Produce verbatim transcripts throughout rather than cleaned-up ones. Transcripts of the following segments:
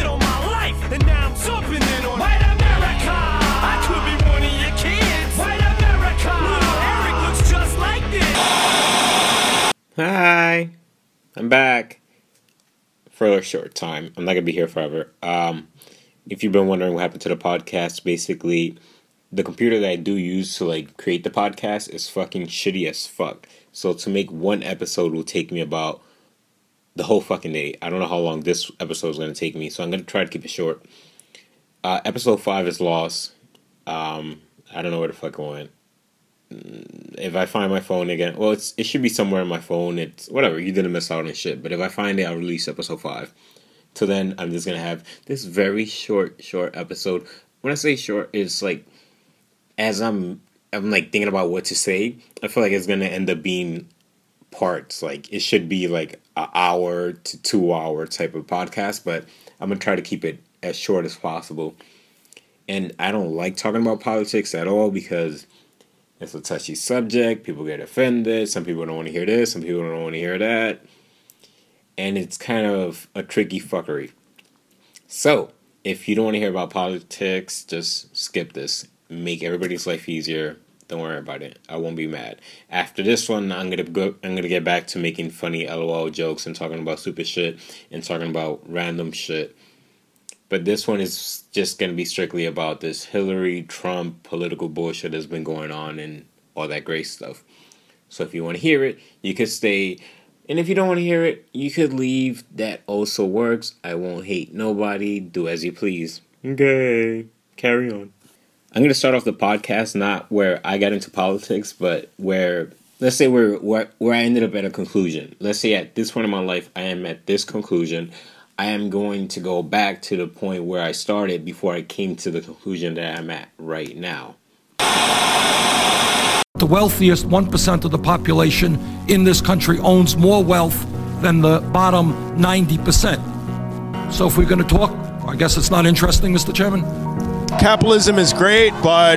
shit on my life, and now I'm something in on White America. I could be one of your kids. White America. Little Eric looks just like this. Hi, I'm back for a short time. I'm not gonna be here forever. Um, if you've been wondering what happened to the podcast, basically, the computer that I do use to like create the podcast is fucking shitty as fuck. So to make one episode will take me about the whole fucking day. I don't know how long this episode is going to take me, so I'm going to try to keep it short. Uh, episode five is lost. Um, I don't know where the fuck it went. If I find my phone again, well, it's it should be somewhere in my phone. It's whatever. You didn't miss out on shit. But if I find it, I'll release episode five. Till then, I'm just going to have this very short, short episode. When I say short, it's like as I'm, I'm like thinking about what to say, I feel like it's going to end up being parts. Like, it should be like an hour to two hour type of podcast, but I'm going to try to keep it as short as possible. And I don't like talking about politics at all because it's a touchy subject. People get offended. Some people don't want to hear this. Some people don't want to hear that. And it's kind of a tricky fuckery. So, if you don't want to hear about politics, just skip this. Make everybody's life easier. Don't worry about it. I won't be mad. After this one, I'm gonna go. I'm gonna get back to making funny LOL jokes and talking about stupid shit and talking about random shit. But this one is just gonna be strictly about this Hillary Trump political bullshit that's been going on and all that great stuff. So if you want to hear it, you could stay. And if you don't want to hear it, you could leave. That also works. I won't hate nobody. Do as you please. Okay. Carry on. I'm going to start off the podcast not where I got into politics, but where, let's say where, where where I ended up at a conclusion. Let's say at this point in my life, I am at this conclusion. I am going to go back to the point where I started before I came to the conclusion that I'm at right now. The wealthiest one percent of the population in this country owns more wealth than the bottom ninety percent. So if we're going to talk, I guess it's not interesting, Mister Chairman. Capitalism is great, but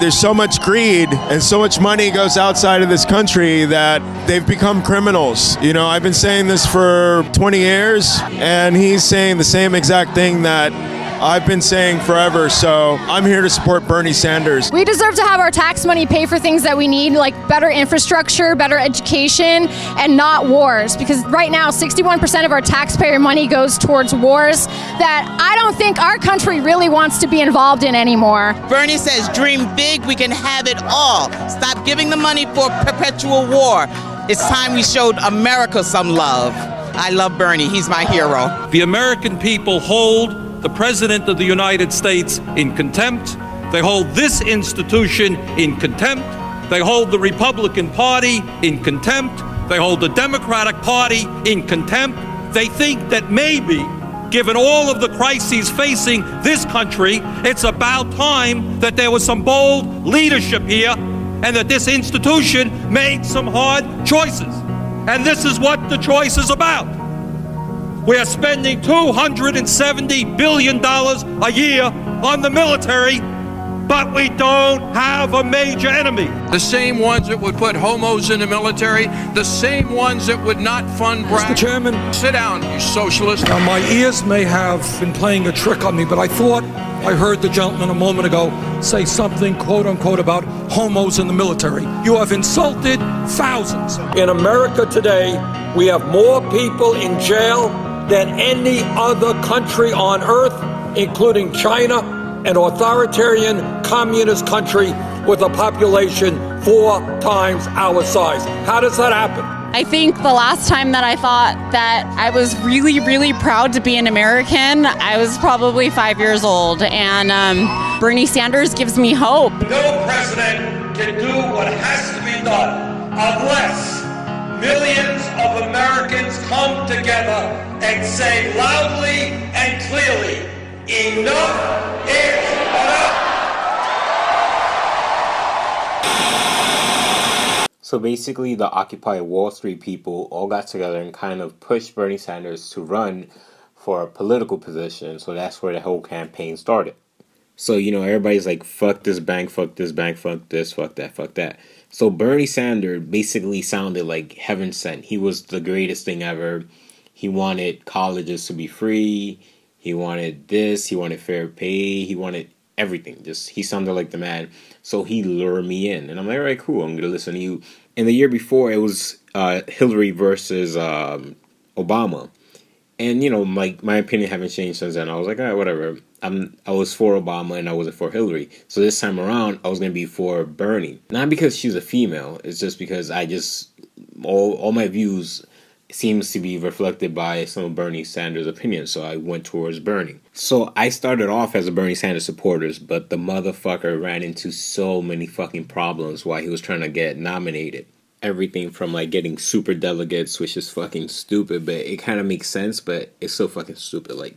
there's so much greed and so much money goes outside of this country that they've become criminals. You know, I've been saying this for twenty years, and he's saying the same exact thing that I've been saying forever. So I'm here to support Bernie Sanders. We deserve to have our tax money pay for things that we need, like better infrastructure, better education, and not wars. Because right now, sixty-one percent of our taxpayer money goes towards wars that I don't think our country really wants to be involved in anymore. Bernie says, dream big, we can have it all. Stop giving the money for perpetual war. It's time we showed America some love. I love Bernie, he's my hero. The American people hold the President of the United States in contempt. They hold this institution in contempt. They hold the Republican Party in contempt. They hold the Democratic Party in contempt. They think that maybe, given all of the crises facing this country, it's about time that there was some bold leadership here and that this institution made some hard choices. And this is what the choice is about. We are spending two hundred seventy billion dollars a year on the military, but we don't have a major enemy. The same ones that would put homos in the military, the same ones that would not fund Brad. Mister Chairman. Sit down, you socialist. Now, my ears may have been playing a trick on me, but I thought I heard the gentleman a moment ago say something, quote unquote, about homos in the military. You have insulted thousands. In America today, we have more people in jail than any other country on earth, including China, an authoritarian communist country with a population four times our size. How does that happen? I think the last time that I thought that I was really, really proud to be an American, I was probably five years old, and um, Bernie Sanders gives me hope. No president can do what has to be done unless millions of Americans come together and say loudly and clearly, enough is enough. So basically, the Occupy Wall Street people all got together and kind of pushed Bernie Sanders to run for a political position. So that's where the whole campaign started. So, you know, everybody's like, fuck this bank, fuck this bank, fuck this, fuck that, fuck that. So Bernie Sanders basically sounded like heaven sent. He was the greatest thing ever. He wanted colleges to be free. He wanted this. He wanted fair pay. He wanted everything. Just he sounded like the man. So he lured me in. And I'm like, all right, cool. I'm going to listen to you. And the year before, it was uh, Hillary versus um, Obama. And, you know, my, my opinion haven't changed since then. I was like, all right, whatever. I'm, I was for Obama and I wasn't for Hillary. So this time around, I was going to be for Bernie. Not because she's a female. It's just because I just, all, all my views seems to be reflected by some of Bernie Sanders' opinions, so I went towards Bernie. So I started off as a Bernie Sanders supporter, but the motherfucker ran into so many fucking problems while he was trying to get nominated. Everything from like getting super delegates, which is fucking stupid, but it kind of makes sense, but it's so fucking stupid. Like,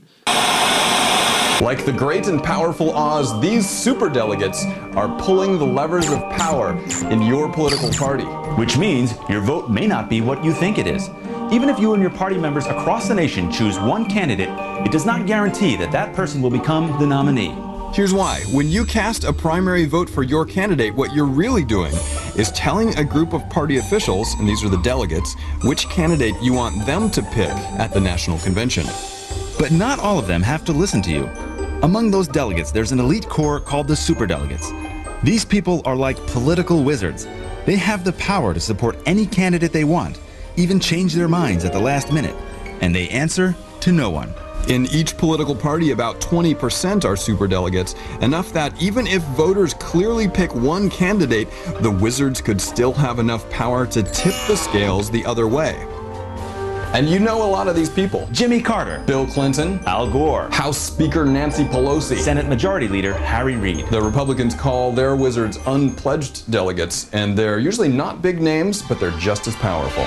like the great and powerful Oz, these superdelegates are pulling the levers of power in your political party. Which means your vote may not be what you think it is. Even if you and your party members across the nation choose one candidate, it does not guarantee that that person will become the nominee. Here's why. When you cast a primary vote for your candidate, what you're really doing is telling a group of party officials, and these are the delegates, which candidate you want them to pick at the national convention. But not all of them have to listen to you. Among those delegates, there's an elite core called the superdelegates. These people are like political wizards. They have the power to support any candidate they want, even change their minds at the last minute, and they answer to no one. In each political party, about twenty percent are superdelegates, enough that even if voters clearly pick one candidate, the wizards could still have enough power to tip the scales the other way. And you know a lot of these people. Jimmy Carter, Bill Clinton, Al Gore, House Speaker Nancy Pelosi, Senate Majority Leader Harry Reid. The Republicans call their wizards unpledged delegates, and they're usually not big names, but they're just as powerful.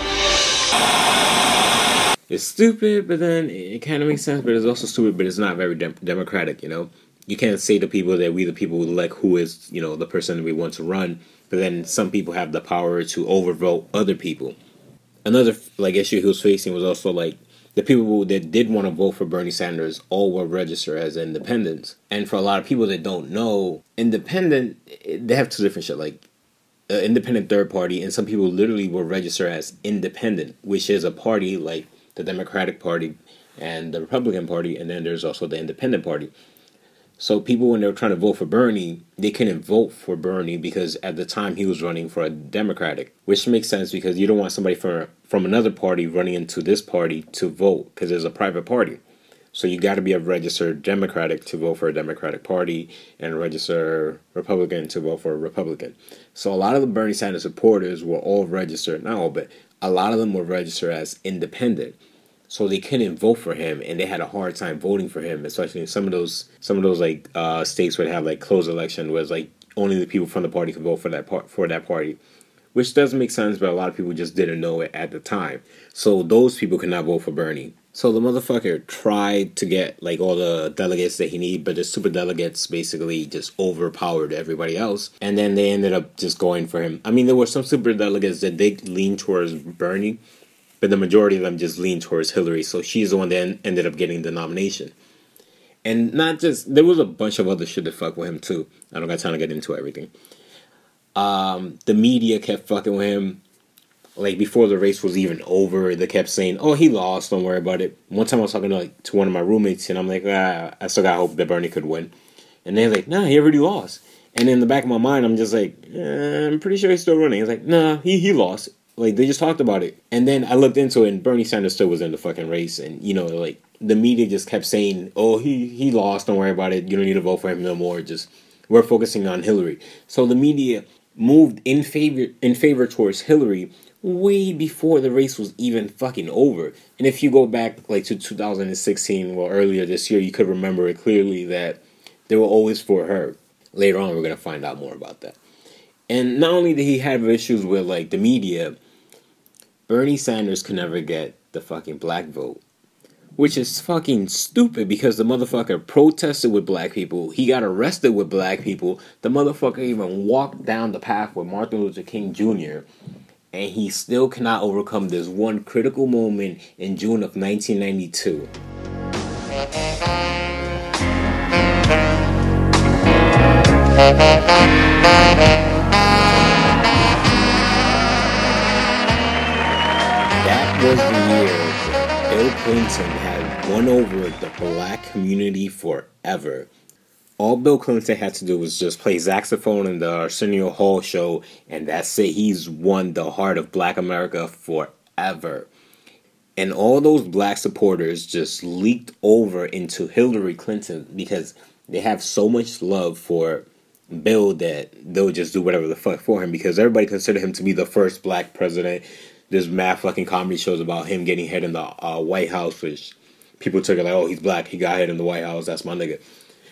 It's stupid, but then it kind of makes sense, but it's also stupid, but it's not very de- democratic, you know? You can't say to people that we the people would elect who is, you know, the person we want to run, but then some people have the power to overvote other people. Another like issue he was facing was also like the people that did want to vote for Bernie Sanders all were registered as independents. And for a lot of people that don't know, independent, they have two different shit, like uh, independent third party. And some people literally were registered as independent, which is a party like the Democratic Party and the Republican Party. And then there's also the Independent Party. So people, when they were trying to vote for Bernie, they couldn't vote for Bernie because at the time he was running for a Democratic, which makes sense because you don't want somebody from, from another party running into this party to vote because it's a private party. So you got to be a registered Democratic to vote for a Democratic Party and a registered Republican to vote for a Republican. So a lot of the Bernie Sanders supporters were all registered, not all, but a lot of them were registered as independent. So they couldn't vote for him, and they had a hard time voting for him, especially in some of those some of those like uh, states where they have like closed election, where it's like only the people from the party could vote for that part for that party, which doesn't make sense. But a lot of people just didn't know it at the time, so those people could not vote for Bernie. So the motherfucker tried to get like all the delegates that he needed, but the super delegates basically just overpowered everybody else, and then they ended up just going for him. I mean, there were some super delegates that did lean towards Bernie, but the majority of them just leaned towards Hillary, so she's the one that ended up getting the nomination. And not just, there was a bunch of other shit that fucked with him too. I don't got time to get into everything. Um, the media kept fucking with him. Like before the race was even over, they kept saying, "Oh, he lost. Don't worry about it." One time I was talking to, like, to one of my roommates, and I'm like, ah, "I still got hope that Bernie could win." And they're like, "Nah, he already lost." And in the back of my mind, I'm just like, eh, "I'm pretty sure he's still running." He's like, "Nah, he he lost." Like, they just talked about it. And then I looked into it, and Bernie Sanders still was in the fucking race. And, you know, like, the media just kept saying, oh, he, he lost, don't worry about it, you don't need to vote for him no more, just, we're focusing on Hillary. So the media moved in favor in favor towards Hillary way before the race was even fucking over. And if you go back, like, to two thousand sixteen, well, earlier this year, you could remember it clearly that they were always for her. Later on, we're going to find out more about that. And not only did he have issues with, like, the media, Bernie Sanders could never get the fucking black vote, which is fucking stupid because the motherfucker protested with black people. He got arrested with black people. The motherfucker even walked down the path with Martin Luther King Junior And he still cannot overcome this one critical moment in June of nineteen ninety-two. That was the year Bill Clinton had won over the black community forever. All Bill Clinton had to do was just play saxophone in the Arsenio Hall show, and that's it. He's won the heart of black America forever. And all those black supporters just leaked over into Hillary Clinton because they have so much love for Bill that they'll just do whatever the fuck for him, because everybody considered him to be the first black president. There's mad fucking comedy shows about him getting hit in the uh, White House, which people took it like, oh, he's black, he got hit in the White House, that's my nigga.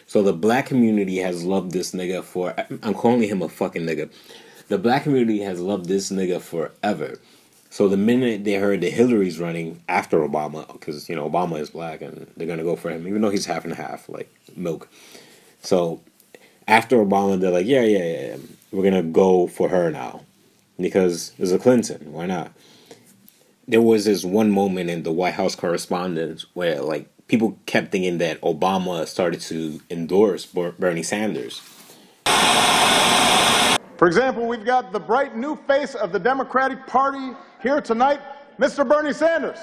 So the black community has loved this nigga for... I'm calling him a fucking nigga. The black community has loved this nigga forever. So the minute they heard that Hillary's running after Obama, because, you know, Obama is black and they're going to go for him, even though he's half and half, like, milk. So after Obama, they're like, yeah, yeah, yeah, we're going to go for her now. Because it's a Clinton, why not? There was this one moment in the White House correspondence where, like, people kept thinking that Obama started to endorse Bernie Sanders. For example, we've got the bright new face of the Democratic Party here tonight, Mister Bernie Sanders.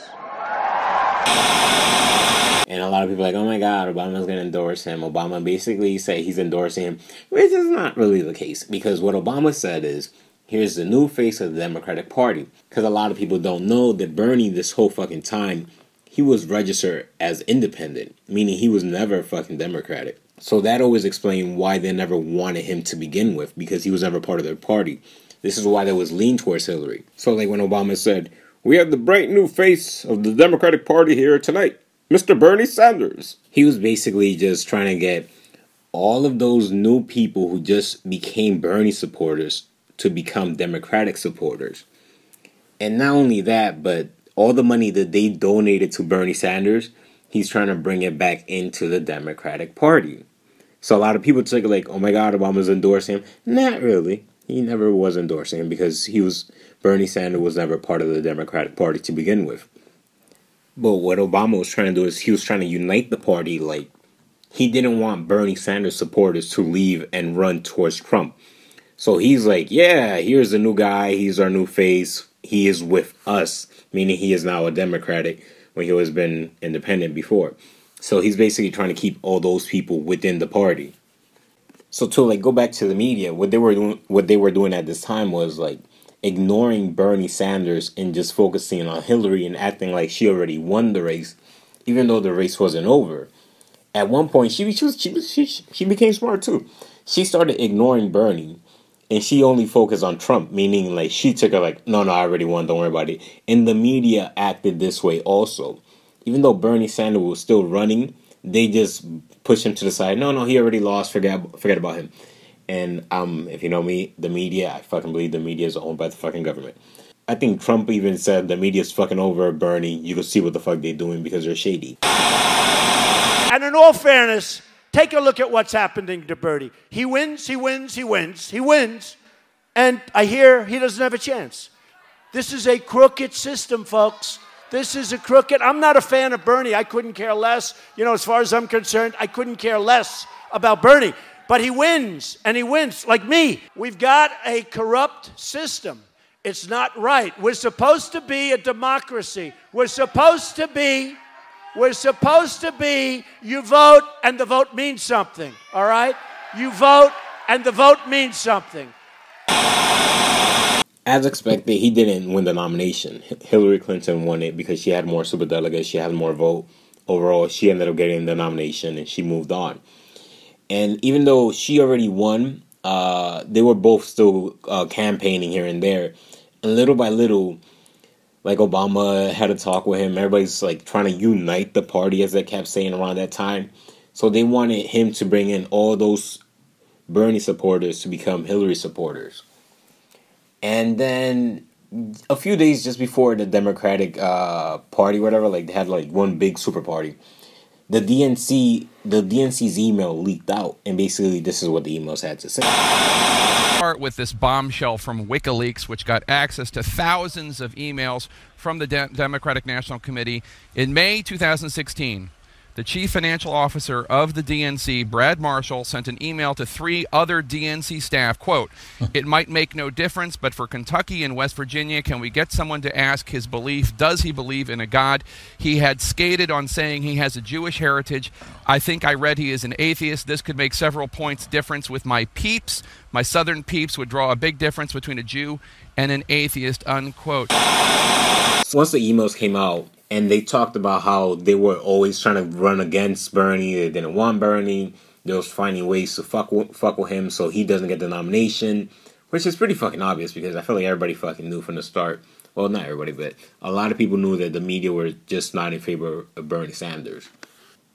And a lot of people are like, oh my God, Obama's going to endorse him. Obama basically said he's endorsing him, which is not really the case. Because what Obama said is, here's the new face of the Democratic Party. Because a lot of people don't know that Bernie this whole fucking time, he was registered as independent, meaning he was never fucking Democratic. So that always explained why they never wanted him to begin with, because he was never part of their party. This is why there was lean towards Hillary. So like when Obama said, we have the bright new face of the Democratic Party here tonight, Mister Bernie Sanders. He was basically just trying to get all of those new people who just became Bernie supporters to become Democratic supporters. And not only that, but all the money that they donated to Bernie Sanders, he's trying to bring it back into the Democratic Party. So a lot of people took it like, oh my God, Obama's endorsing him. Not really. He never was endorsing him because he was Bernie Sanders was never part of the Democratic Party to begin with. But what Obama was trying to do is he was trying to unite the party. Like, he didn't want Bernie Sanders supporters to leave and run towards Trump. So he's like, yeah, here's the new guy. He's our new face. He is with us, meaning he is now a Democratic when he has been independent before. So he's basically trying to keep all those people within the party. So to like go back to the media, what they were doing, what they were doing at this time was like ignoring Bernie Sanders and just focusing on Hillary and acting like she already won the race, even though the race wasn't over. At one point, she she she she, she became smart too. She started ignoring Bernie. And she only focused on Trump, meaning like she took her like, no, no, I already won. Don't worry about it. And the media acted this way also. Even though Bernie Sanders was still running, they just pushed him to the side. No, no, he already lost. Forget forget about him. And um, if you know me, the media, I fucking believe the media is owned by the fucking government. I think Trump even said the media's fucking over Bernie. You can see what the fuck they're doing because they're shady. And in all fairness, take a look at what's happening to Bernie. He wins, he wins, he wins, he wins. And I hear he doesn't have a chance. This is a crooked system, folks. This is a crooked... I'm not a fan of Bernie. I couldn't care less. You know, as far as I'm concerned, I couldn't care less about Bernie. But he wins, and he wins. Like me, we've got a corrupt system. It's not right. We're supposed to be a democracy. We're supposed to be... We're supposed to be, you vote and the vote means something, all right? You vote and the vote means something. As expected, he didn't win the nomination. Hillary Clinton won it because she had more superdelegates, she had more vote. Overall, she ended up getting the nomination and she moved on. And even though she already won, uh, they were both still uh, campaigning here and there. And little by little... Like, Obama had a talk with him. Everybody's, like, trying to unite the party, as they kept saying around that time. So they wanted him to bring in all those Bernie supporters to become Hillary supporters. And then a few days just before the Democratic uh, Party, whatever, like, they had, like, one big super party. The D N C, the D N C's email leaked out. And basically, this is what the emails had to say. Start with this bombshell from WikiLeaks, which got access to thousands of emails from the De- Democratic National Committee in May two thousand sixteen. the chief financial officer of the D N C, Brad Marshall, sent an email to three other D N C staff, quote, "It might make no difference, but for Kentucky and West Virginia, can we get someone to ask his belief? Does he believe in a God? He had skated on saying he has a Jewish heritage. I think I read he is an atheist. This could make several points difference with my peeps. My southern peeps would draw a big difference between a Jew and an atheist," unquote. So once the emails came out, and they talked about how they were always trying to run against Bernie. They didn't want Bernie. They was finding ways to fuck with, fuck with him so he doesn't get the nomination, which is pretty fucking obvious because I feel like everybody fucking knew from the start. Well, not everybody, but a lot of people knew that the media were just not in favor of Bernie Sanders.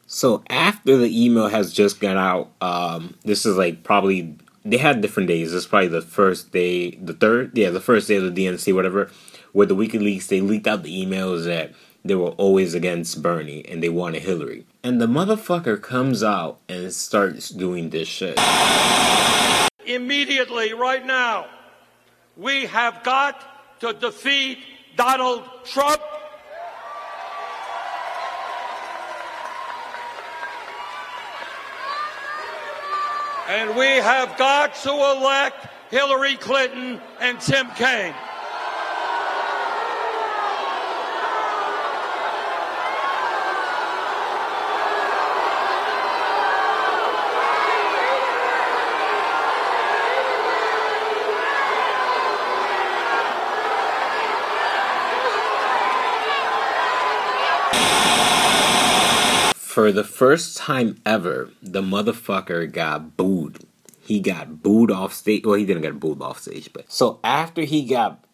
So after the email has just gone out, um, this is like probably, they had different days. This is probably the first day, the third, yeah, the first day of the D N C, whatever, where the WikiLeaks, they leaked out the emails that they were always against Bernie, and they wanted Hillary. And the motherfucker comes out and starts doing this shit. Immediately, right now, we have got to defeat Donald Trump. And we have got to elect Hillary Clinton and Tim Kaine. For the first time ever, the motherfucker got booed. He got booed off stage. Well, he didn't get booed off stage, but so after he got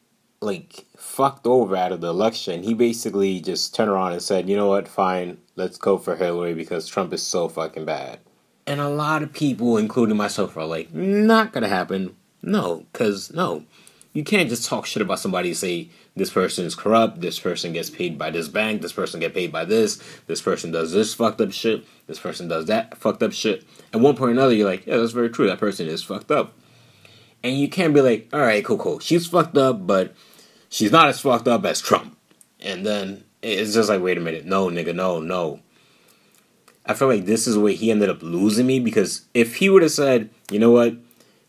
like fucked over out of the election, he basically just turned around and said, "You know what? Fine, let's go for Hillary because Trump is so fucking bad." And a lot of people, including myself, are like, "Not gonna happen. No, cause no, you can't just talk shit about somebody and say." This person is corrupt, this person gets paid by this bank, this person gets paid by this, this person does this fucked up shit, this person does that fucked up shit. At one point or another, you're like, yeah, that's very true, that person is fucked up. And you can't be like, alright, cool, cool, she's fucked up, but she's not as fucked up as Trump. And then, it's just like, wait a minute, no, nigga, no, no. I feel like this is where he ended up losing me, because if he would have said, you know what,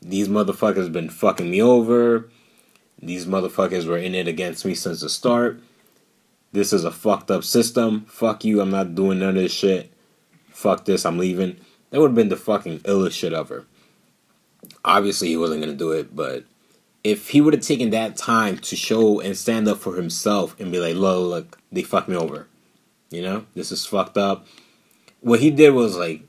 these motherfuckers have been fucking me over, these motherfuckers were in it against me since the start. This is a fucked up system. Fuck you, I'm not doing none of this shit. Fuck this, I'm leaving. That would have been the fucking illest shit ever. Obviously, he wasn't going to do it, but if he would have taken that time to show and stand up for himself and be like, look, look, they fucked me over. You know? This is fucked up. What he did was like,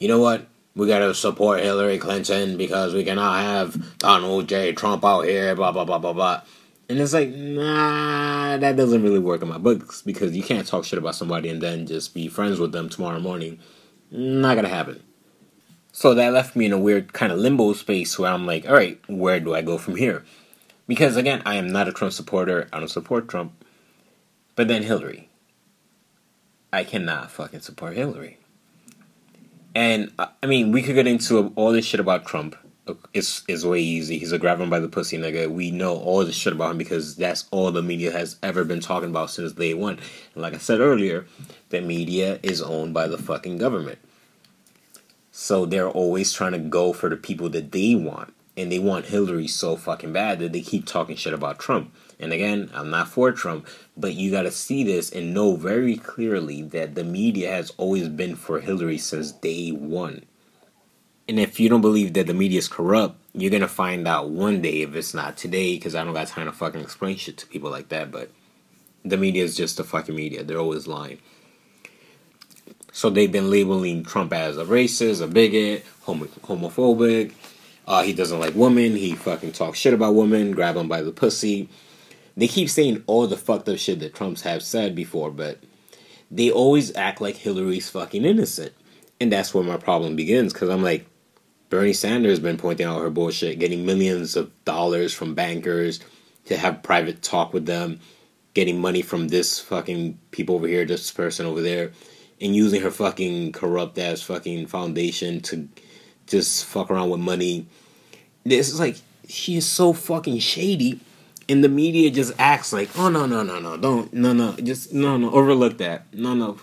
you know what? We gotta support Hillary Clinton because we cannot have Donald J. Trump out here, blah, blah, blah, blah, blah. And it's like, nah, that doesn't really work in my books because you can't talk shit about somebody and then just be friends with them tomorrow morning. Not gonna happen. So that left me in a weird kind of limbo space where I'm like, alright, where do I go from here? Because again, I am not a Trump supporter. I don't support Trump. But then Hillary. I cannot fucking support Hillary. And, I mean, we could get into all this shit about Trump. It's, it's way easy. He's a grab him by the pussy nigga. We know all this shit about him because that's all the media has ever been talking about since day one. And like I said earlier, the media is owned by the fucking government. So they're always trying to go for the people that they want. And they want Hillary so fucking bad that they keep talking shit about Trump. And again, I'm not for Trump, but you got to see this and know very clearly that the media has always been for Hillary since day one. And if you don't believe that the media is corrupt, you're going to find out one day if it's not today, because I don't got time to fucking explain shit to people like that, but the media is just the fucking media. They're always lying. So they've been labeling Trump as a racist, a bigot, homo- homophobic. Uh, he doesn't like women. He fucking talks shit about women, grab them by the pussy. They keep saying all the fucked up shit that Trump's have said before, but they always act like Hillary's fucking innocent. And that's where my problem begins, because I'm like, Bernie Sanders has been pointing out her bullshit, getting millions of dollars from bankers to have private talk with them, getting money from this fucking people over here, this person over there, and using her fucking corrupt-ass fucking foundation to just fuck around with money. This is like, she is so fucking shady. And the media just acts like, oh, no, no, no, no, don't, no, no, just, no, no, overlook that. No, no,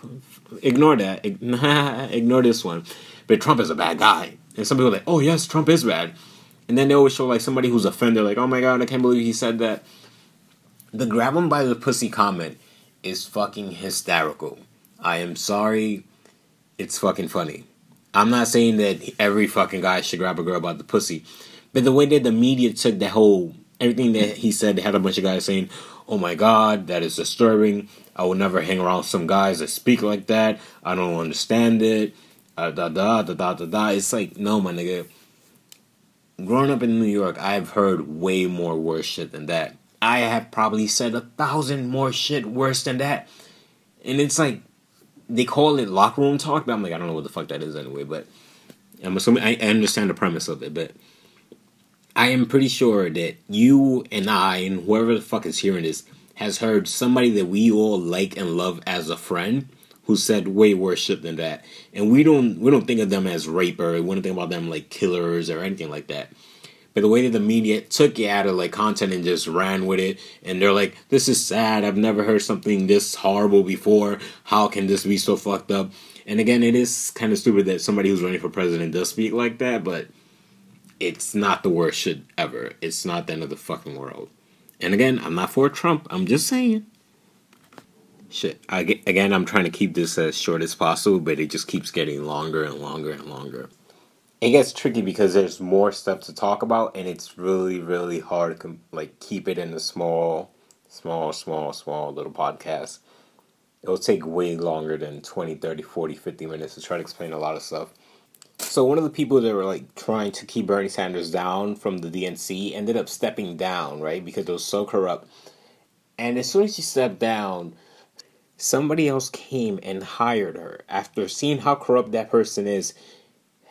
ignore that. Ignore this one. But Trump is a bad guy. And some people are like, oh, yes, Trump is bad. And then they always show, like, somebody who's offended, like, oh, my God, I can't believe he said that. The grab him by the pussy comment is fucking hysterical. I am sorry. It's fucking funny. I'm not saying that every fucking guy should grab a girl by the pussy. But the way that the media took that whole... Everything that he said, they had a bunch of guys saying, oh my God, that is disturbing. I will never hang around some guys that speak like that. I don't understand it. Uh, da, da, da, da, da, da. It's like, no, my nigga. Growing up in New York, I've heard way more worse shit than that. I have probably said a thousand more shit worse than that. And it's like, they call it locker room talk, but I'm like, I don't know what the fuck that is anyway. But I'm assuming, I understand the premise of it, but... I am pretty sure that you and I and whoever the fuck is hearing this has heard somebody that we all like and love as a friend who said way worse shit than that. And we don't we don't think of them as raper. We don't think about them like killers or anything like that. But the way that the media took it out of like content and just ran with it. And they're like, this is sad. I've never heard something this horrible before. How can this be so fucked up? And again, it is kind of stupid that somebody who's running for president does speak like that. But... it's not the worst shit ever. It's not the end of the fucking world. And again, I'm not for Trump. I'm just saying. Shit. I get, again, I'm trying to keep this as short as possible, but it just keeps getting longer and longer and longer. It gets tricky because there's more stuff to talk about, and it's really, really hard to like keep it in a small, small, small, small little podcast. It'll take way longer than twenty, thirty, forty, fifty minutes to try to explain a lot of stuff. So one of the people that were, like, trying to keep Bernie Sanders down from the D N C ended up stepping down, right, because it was so corrupt. And as soon as she stepped down, somebody else came and hired her. After seeing how corrupt that person is,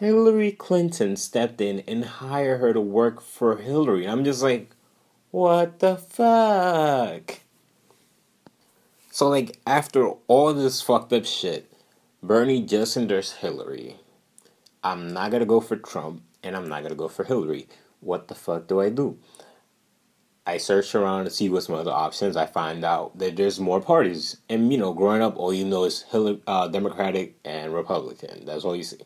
Hillary Clinton stepped in and hired her to work for Hillary. I'm just like, what the fuck? So, like, after all this fucked up shit, Bernie just endorsed Hillary. I'm not going to go for Trump, and I'm not going to go for Hillary. What the fuck do I do? I search around to see what's my other options. I find out that there's more parties. And, you know, growing up, all you know is Hillary, uh, Democratic and Republican. That's all you see.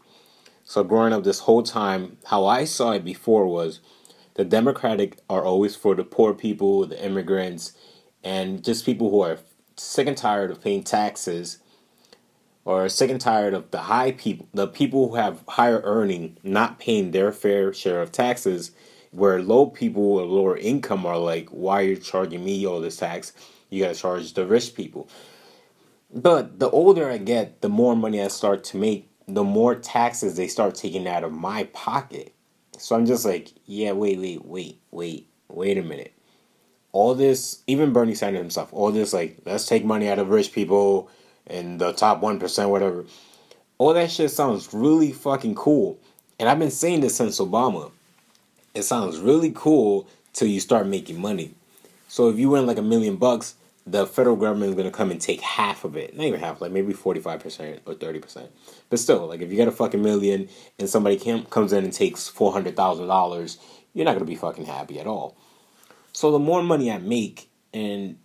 So growing up this whole time, how I saw it before was the Democratic are always for the poor people, the immigrants, and just people who are sick and tired of paying taxes. Or sick and tired of the high people, the people who have higher earning not paying their fair share of taxes, where low people or lower income are like, why are you charging me all this tax? You gotta charge the rich people. But the older I get, the more money I start to make, the more taxes they start taking out of my pocket. So I'm just like, yeah, wait, wait, wait, wait, wait a minute. All this, even Bernie Sanders himself, all this like, let's take money out of rich people, and the top one percent, whatever. All that shit sounds really fucking cool. And I've been saying this since Obama. It sounds really cool till you start making money. So if you win like a million bucks, the federal government is going to come and take half of it. Not even half, like maybe forty-five percent or thirty percent. But still, like if you got a fucking million and somebody can, comes in and takes four hundred thousand dollars, you're not going to be fucking happy at all. So the more money I make and...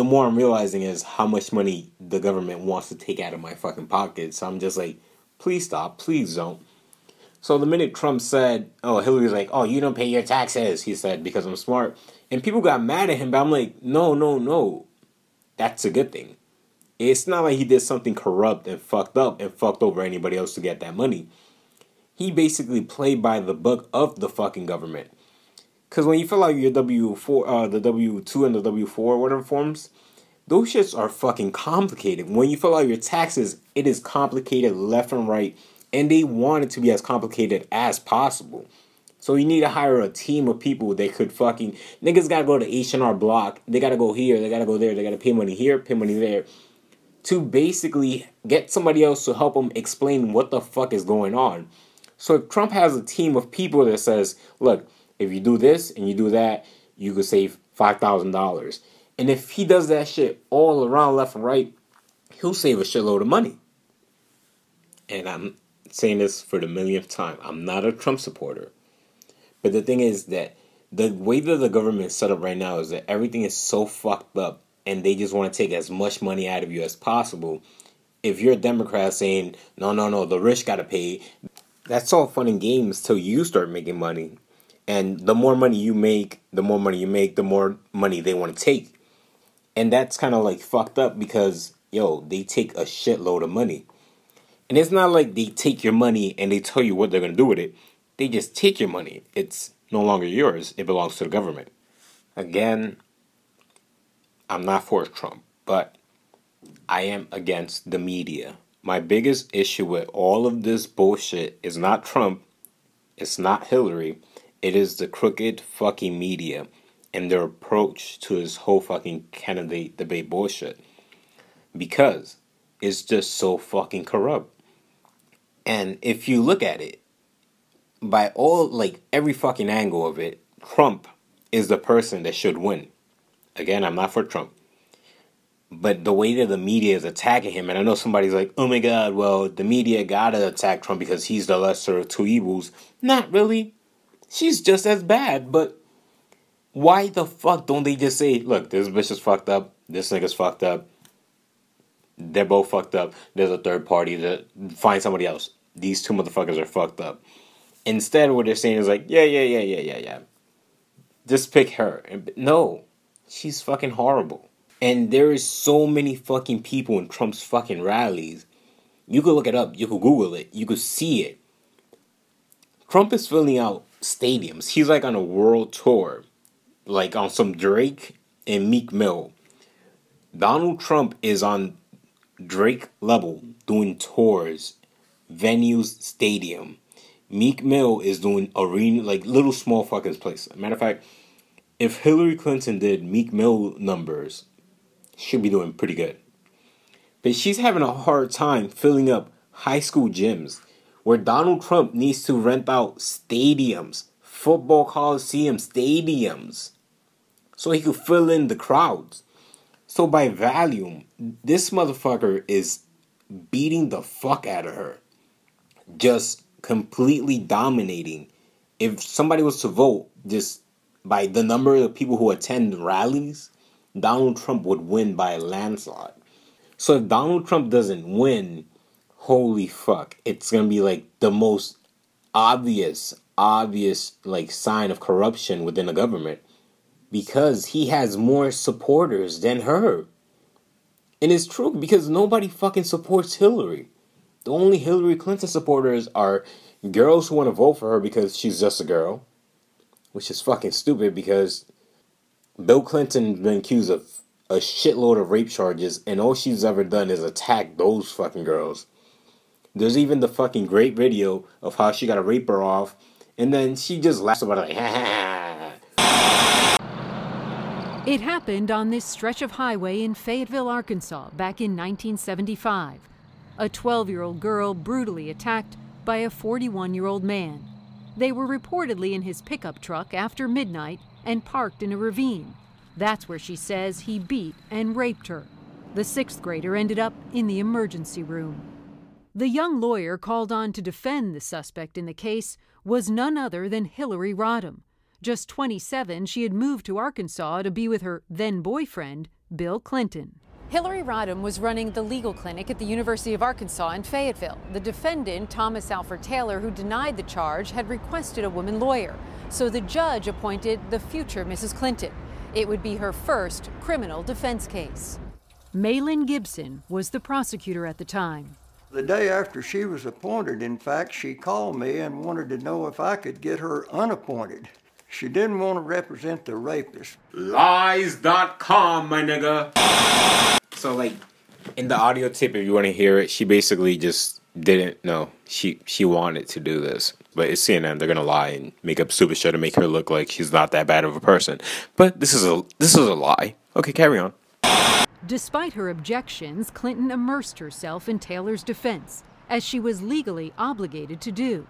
the more I'm realizing is how much money the government wants to take out of my fucking pocket. So I'm just like, please stop. Please don't. So the minute Trump said, oh, Hillary's like, oh, you don't pay your taxes, he said, because I'm smart. And people got mad at him, but I'm like, no, no, no. That's a good thing. It's not like he did something corrupt and fucked up and fucked over anybody else to get that money. He basically played by the book of the fucking government. Because when you fill out your W four, uh, the W two and the W four, whatever forms, those shits are fucking complicated. When you fill out your taxes, it is complicated left and right. And they want it to be as complicated as possible. So you need to hire a team of people that could fucking... niggas gotta go to H and R Block. They gotta go here. They gotta go there. They gotta pay money here, pay money there. To basically get somebody else to help them explain what the fuck is going on. So if Trump has a team of people that says, look... if you do this and you do that, you could save five thousand dollars. And if he does that shit all around left and right, he'll save a shitload of money. And I'm saying this for the millionth time. I'm not a Trump supporter. But the thing is that the way that the government is set up right now is that everything is so fucked up and they just want to take as much money out of you as possible. If you're a Democrat saying, no, no, no, the rich got to pay, that's all fun and games till you start making money. And the more money you make, the more money you make, the more money they want to take. And that's kind of like fucked up because, yo, they take a shitload of money. And it's not like they take your money and they tell you what they're going to do with it. They just take your money. It's no longer yours. It belongs to the government. Again, I'm not for Trump, but I am against the media. My biggest issue with all of this bullshit is not Trump. It's not Hillary. It is the crooked fucking media and their approach to this whole fucking candidate debate bullshit. Because it's just so fucking corrupt. And if you look at it, by all, like, every fucking angle of it, Trump is the person that should win. Again, I'm not for Trump. But the way that the media is attacking him, and I know somebody's like, oh my god, well, the media gotta attack Trump because he's the lesser of two evils. Not really. She's just as bad, but why the fuck don't they just say, look, this bitch is fucked up, this nigga's fucked up, they're both fucked up, there's a third party, that find somebody else. These two motherfuckers are fucked up. Instead, what they're saying is like, yeah, yeah, yeah, yeah, yeah, yeah. Just pick her. And no, she's fucking horrible. And there is so many fucking people in Trump's fucking rallies. You could look it up. You could Google it. You could see it. Trump is filling out stadiums. He's like on a world tour. Like on some Drake and Meek Mill. Donald Trump is on Drake level doing tours, venues, stadium. Meek Mill is doing arena, like little small fucking place. Matter of fact, if Hillary Clinton did Meek Mill numbers, she'd be doing pretty good. But she's having a hard time filling up high school gyms where Donald Trump needs to rent out stadiums, football coliseum stadiums, so he could fill in the crowds. So by volume, this motherfucker is beating the fuck out of her. Just completely dominating. If somebody was to vote just by the number of people who attend rallies, Donald Trump would win by a landslide. So if Donald Trump doesn't win, holy fuck, it's gonna be like the most obvious, obvious like sign of corruption within the government because he has more supporters than her. And it's true because nobody fucking supports Hillary. The only Hillary Clinton supporters are girls who want to vote for her because she's just a girl. Which is fucking stupid because Bill Clinton has been accused of a shitload of rape charges. And all she's ever done is attack those fucking girls. There's even the fucking great video of how she got to rape her off. And then she just laughs about it like, ha ha ha. It happened on this stretch of highway in Fayetteville, Arkansas back in nineteen seventy-five. A twelve-year-old girl brutally attacked by a forty-one-year-old man. They were reportedly in his pickup truck after midnight and parked in a ravine. That's where she says he beat and raped her. The sixth grader ended up in the emergency room. The young lawyer called on to defend the suspect in the case was none other than Hillary Rodham. Just twenty-seven, she had moved to Arkansas to be with her then-boyfriend, Bill Clinton. Hillary Rodham was running the legal clinic at the University of Arkansas in Fayetteville. The defendant, Thomas Alfred Taylor, who denied the charge, had requested a woman lawyer. So the judge appointed the future Missus Clinton. It would be her first criminal defense case. Malin Gibson was the prosecutor at the time. The day after she was appointed, in fact, she called me and wanted to know if I could get her unappointed. She didn't want to represent the rapist. Lies dot com, my nigga. So, like, in the audio tip, if you want to hear it, she basically just didn't know. She she wanted to do this. But it's C N N. They're going to lie and make up stupid shit to make her look like she's not that bad of a person. But this is a this is a lie. Okay, carry on. Despite her objections, Clinton immersed herself in Taylor's defense, as she was legally obligated to do.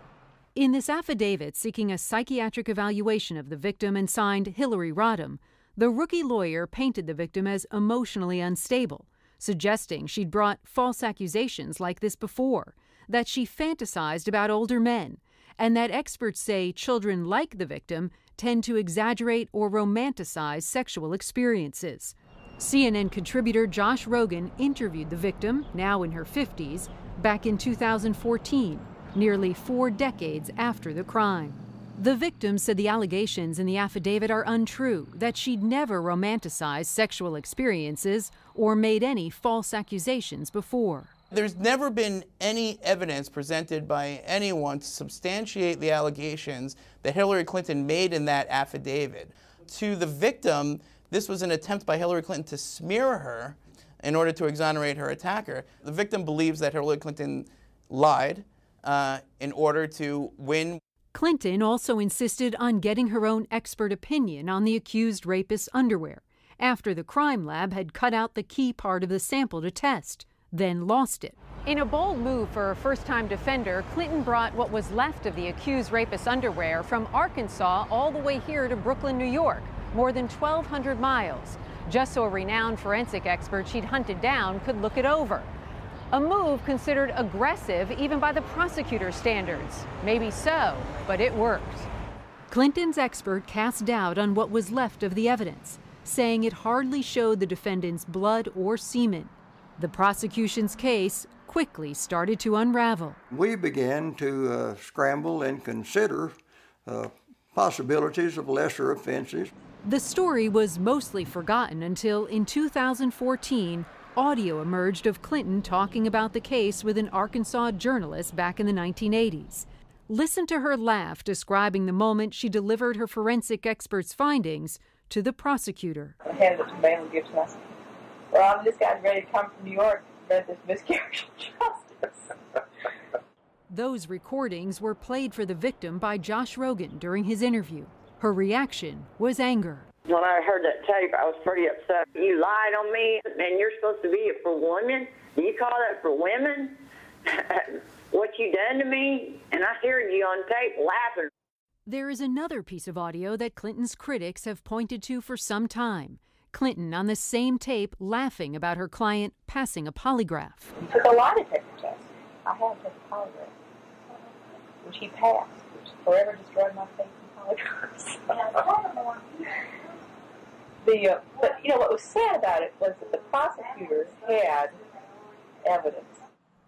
In this affidavit seeking a psychiatric evaluation of the victim and signed Hillary Rodham, the rookie lawyer painted the victim as emotionally unstable, suggesting she'd brought false accusations like this before, that she fantasized about older men, and that experts say children like the victim tend to exaggerate or romanticize sexual experiences. C N N contributor Josh Rogan interviewed the victim, now in her fifties, back in two thousand fourteen, nearly four decades after the crime. The victim said the allegations in the affidavit are untrue, that she'd never romanticized sexual experiences or made any false accusations before. There's never been any evidence presented by anyone to substantiate the allegations that Hillary Clinton made in that affidavit. To the victim, this was an attempt by Hillary Clinton to smear her in order to exonerate her attacker. The victim believes that Hillary Clinton lied uh, in order to win. Clinton also insisted on getting her own expert opinion on the accused rapist's underwear after the crime lab had cut out the key part of the sample to test, then lost it. In a bold move for a first-time defender, Clinton brought what was left of the accused rapist's underwear from Arkansas all the way here to Brooklyn, New York, more than twelve hundred miles, just so a renowned forensic expert she'd hunted down could look it over. A move considered aggressive even by the prosecutor's standards. Maybe so, but it worked. Clinton's expert cast doubt on what was left of the evidence, saying it hardly showed the defendant's blood or semen. The prosecution's case quickly started to unravel. We began to uh, scramble and consider uh, possibilities of lesser offenses. The story was mostly forgotten until, in two thousand fourteen, audio emerged of Clinton talking about the case with an Arkansas journalist back in the nineteen eighties. Listen to her laugh describing the moment she delivered her forensic expert's findings to the prosecutor. I handed it to Bailey Gibson. I said, well, this guy's ready to come from New York to prevent this miscarriage of justice. Those recordings were played for the victim by Josh Rogan during his interview. Her reaction was anger. When I heard that tape, I was pretty upset. You lied on me, and you're supposed to be it for women. You call that for women? What you done to me? And I heard you on tape laughing. There is another piece of audio that Clinton's critics have pointed to for some time. Clinton on the same tape laughing about her client passing a polygraph. He took a lot of paper tests. I had to take a polygraph, which he passed, which forever destroyed my faith. the, uh, but, you know, what was sad about it was that the prosecutors had evidence.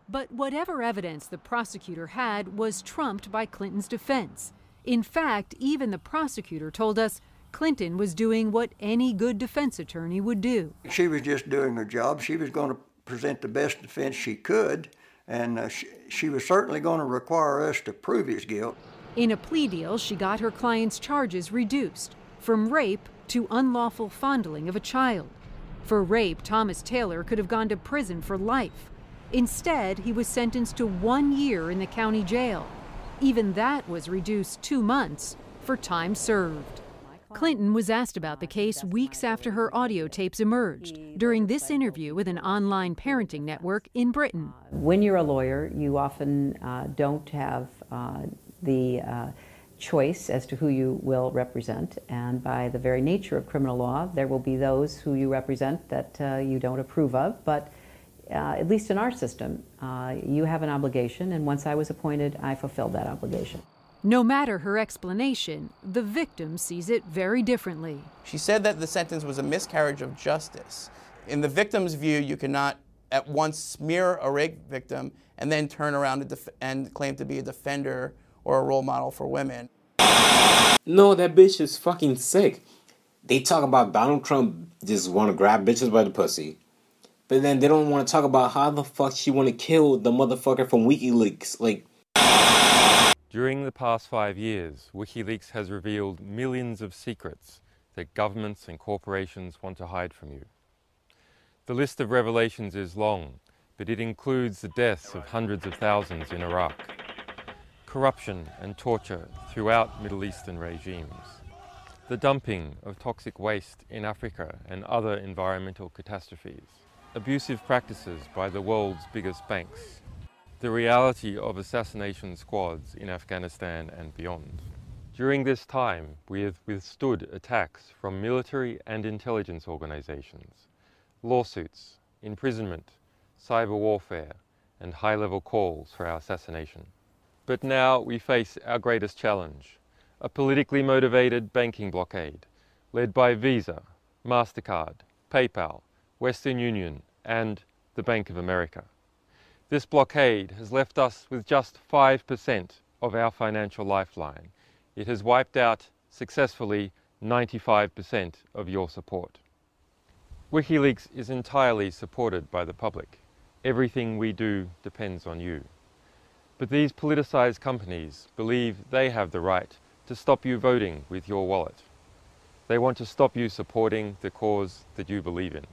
But whatever evidence the prosecutor had was trumped by Clinton's defense. In fact, even the prosecutor told us Clinton was doing what any good defense attorney would do. She was just doing her job. She was going to present the best defense she could, and uh, she, she was certainly going to require us to prove his guilt. In a plea deal, she got her client's charges reduced from rape to unlawful fondling of a child. For rape, Thomas Taylor could have gone to prison for life. Instead, he was sentenced to one year in the county jail. Even that was reduced two months for time served. Clinton was asked about the case weeks after her audio tapes emerged during this interview with an online parenting network in Britain. When you're a lawyer, you often uh, don't have... Uh, the uh, choice as to who you will represent, and by the very nature of criminal law, there will be those who you represent that uh, you don't approve of, but uh, at least in our system, uh, you have an obligation, and once I was appointed, I fulfilled that obligation. No matter her explanation, the victim sees it very differently. She said that the sentence was a miscarriage of justice. In the victim's view, you cannot at once smear a rape victim and then turn around and, def- and claim to be a defender or a role model for women. No, that bitch is fucking sick. They talk about Donald Trump just want to grab bitches by the pussy, but then they don't want to talk about how the fuck she want to kill the motherfucker from WikiLeaks. Like, during the past five years, WikiLeaks has revealed millions of secrets that governments and corporations want to hide from you. The list of revelations is long, but it includes the deaths of hundreds of thousands in Iraq, corruption and torture throughout Middle Eastern regimes, the dumping of toxic waste in Africa and other environmental catastrophes, abusive practices by the world's biggest banks, the reality of assassination squads in Afghanistan and beyond. During this time, we have withstood attacks from military and intelligence organizations, lawsuits, imprisonment, cyber warfare, and high-level calls for our assassination. But now we face our greatest challenge, a politically motivated banking blockade led by Visa, MasterCard, PayPal, Western Union and the Bank of America. This blockade has left us with just five percent of our financial lifeline. It has wiped out successfully ninety-five percent of your support. WikiLeaks is entirely supported by the public. Everything we do depends on you. But these politicized companies believe they have the right to stop you voting with your wallet. They want to stop you supporting the cause that you believe in.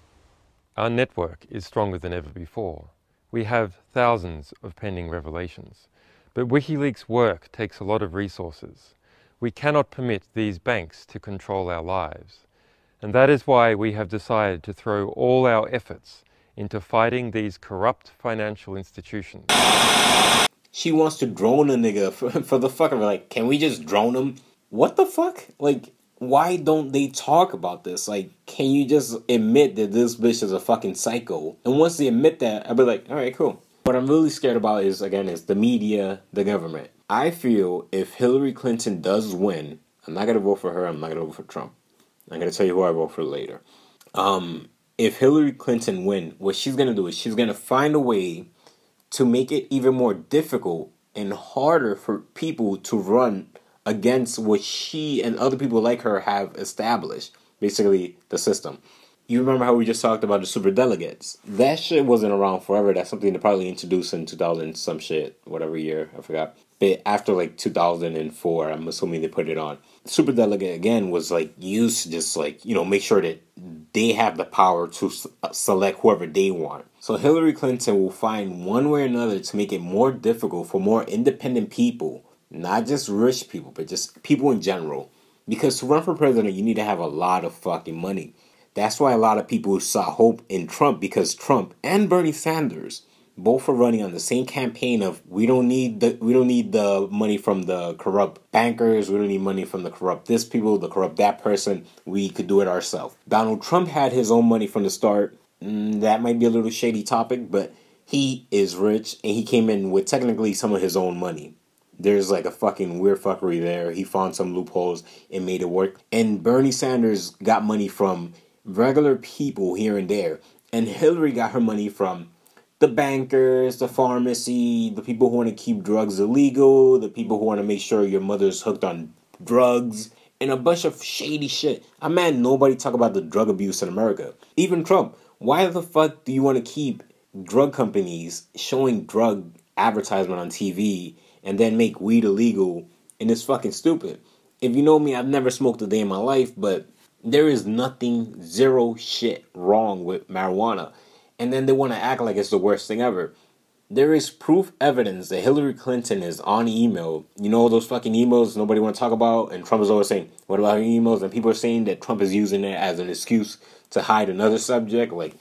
Our network is stronger than ever before. We have thousands of pending revelations. But WikiLeaks' work takes a lot of resources. We cannot permit these banks to control our lives. And that is why we have decided to throw all our efforts into fighting these corrupt financial institutions. She wants to drone a nigga for, for the fuck of it. Like, can we just drone him? What the fuck? Like, why don't they talk about this? Like, can you just admit that this bitch is a fucking psycho? And once they admit that, I'll be like, all right, cool. What I'm really scared about is, again, is the media, the government. I feel if Hillary Clinton does win, I'm not going to vote for her. I'm not going to vote for Trump. I'm going to tell you who I vote for later. Um, if Hillary Clinton wins, what she's going to do is she's going to find a way to make it even more difficult and harder for people to run against what she and other people like her have established, basically the system. You remember how we just talked about the superdelegates? That shit wasn't around forever. That's something they probably introduced in two thousand some shit, whatever year, I forgot. But after like two thousand four, I'm assuming they put it on. Superdelegate, again, was like used to just like, you know, make sure that they have the power to select whoever they want. So Hillary Clinton will find one way or another to make it more difficult for more independent people, not just rich people, but just people in general. Because to run for president, you need to have a lot of fucking money. That's why a lot of people saw hope in Trump, because Trump and Bernie Sanders both are running on the same campaign of we don't need the we don't need the money from the corrupt bankers, we don't need money from the corrupt this people, the corrupt that person, we could do it ourselves. Donald Trump had his own money from the start. Mm, that might be a little shady topic, but he is rich and he came in with technically some of his own money. There's like a fucking weird fuckery there. He found some loopholes and made it work. And Bernie Sanders got money from regular people here and there. And Hillary got her money from the bankers, the pharmacy, the people who want to keep drugs illegal, the people who want to make sure your mother's hooked on drugs, and a bunch of shady shit. I'm mad nobody talk about the drug abuse in America. Even Trump. Why the fuck do you want to keep drug companies showing drug advertisement on T V and then make weed illegal? And it's fucking stupid. If you know me, I've never smoked a day in my life, but there is nothing, zero shit wrong with marijuana. And then they want to act like it's the worst thing ever. There is proof evidence that Hillary Clinton is on email. You know those fucking emails nobody want to talk about? And Trump is always saying, what about her emails? And people are saying that Trump is using it as an excuse to hide another subject. Like,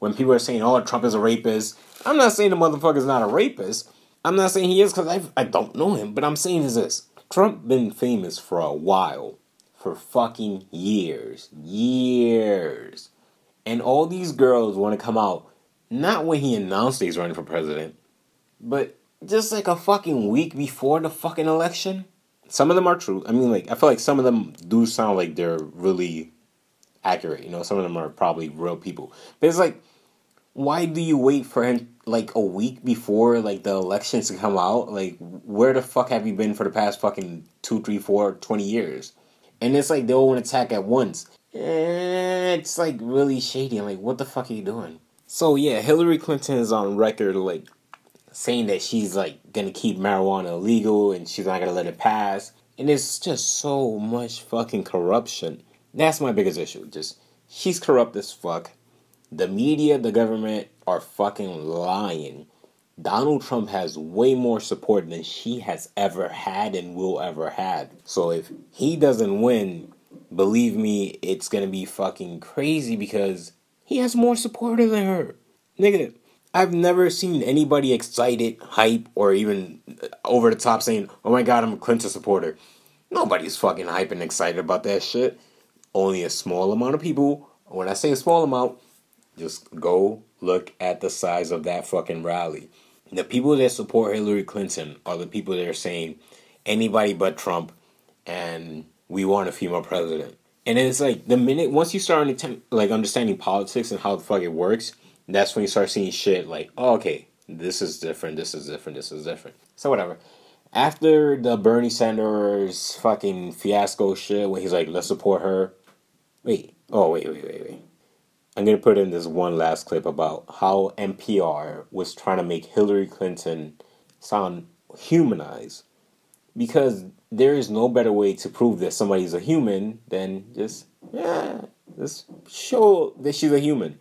when people are saying, oh, Trump is a rapist. I'm not saying the motherfucker's not a rapist. I'm not saying he is because I don't know him. But I'm saying is this. Trump been famous for a while. For fucking years. Years. And all these girls want to come out, not when he announced that he's running for president, but just like a fucking week before the fucking election. Some of them are true. I mean, like, I feel like some of them do sound like they're really accurate. You know, some of them are probably real people. But it's like, why do you wait for him, like, a week before, like, the elections to come out? Like, where the fuck have you been for the past fucking two, three, four, twenty years? And it's like they all want to attack at once. It's like really shady. I'm like, what the fuck are you doing? So yeah, Hillary Clinton is on record like saying that she's like gonna keep marijuana illegal and she's not gonna let it pass. And it's just so much fucking corruption. That's my biggest issue. Just she's corrupt as fuck. The media, the government are fucking lying. Donald Trump has way more support than she has ever had and will ever had. So if he doesn't win, believe me, it's gonna be fucking crazy because he has more support than her. Nigga, I've never seen anybody excited, hype, or even over the top saying, oh my god, I'm a Clinton supporter. Nobody's fucking hype and excited about that shit. Only a small amount of people. When I say a small amount, just go look at the size of that fucking rally. The people that support Hillary Clinton are the people that are saying anybody but Trump, and we want a female president. And it's like, the minute, once you start attempt, like understanding politics and how the fuck it works, that's when you start seeing shit like, oh, okay, this is different, this is different, this is different. So whatever. After the Bernie Sanders fucking fiasco shit, where he's like, let's support her. Wait, oh, wait, wait, wait, wait. I'm going to put in this one last clip about how N P R was trying to make Hillary Clinton sound humanized. Because there is no better way to prove that somebody's a human than just, yeah, just show that she's a human.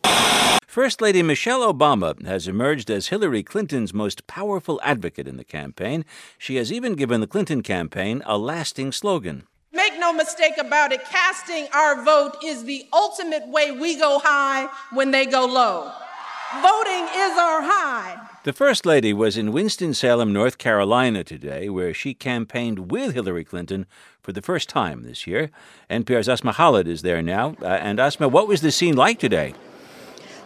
First Lady Michelle Obama has emerged as Hillary Clinton's most powerful advocate in the campaign. She has even given the Clinton campaign a lasting slogan. Make no mistake about it, casting our vote is the ultimate way we go high when they go low. Voting is our high. The First Lady was in Winston-Salem, North Carolina today, where she campaigned with Hillary Clinton for the first time this year. N P R's Asma Khalid is there now. Uh, and Asma, what was the scene like today?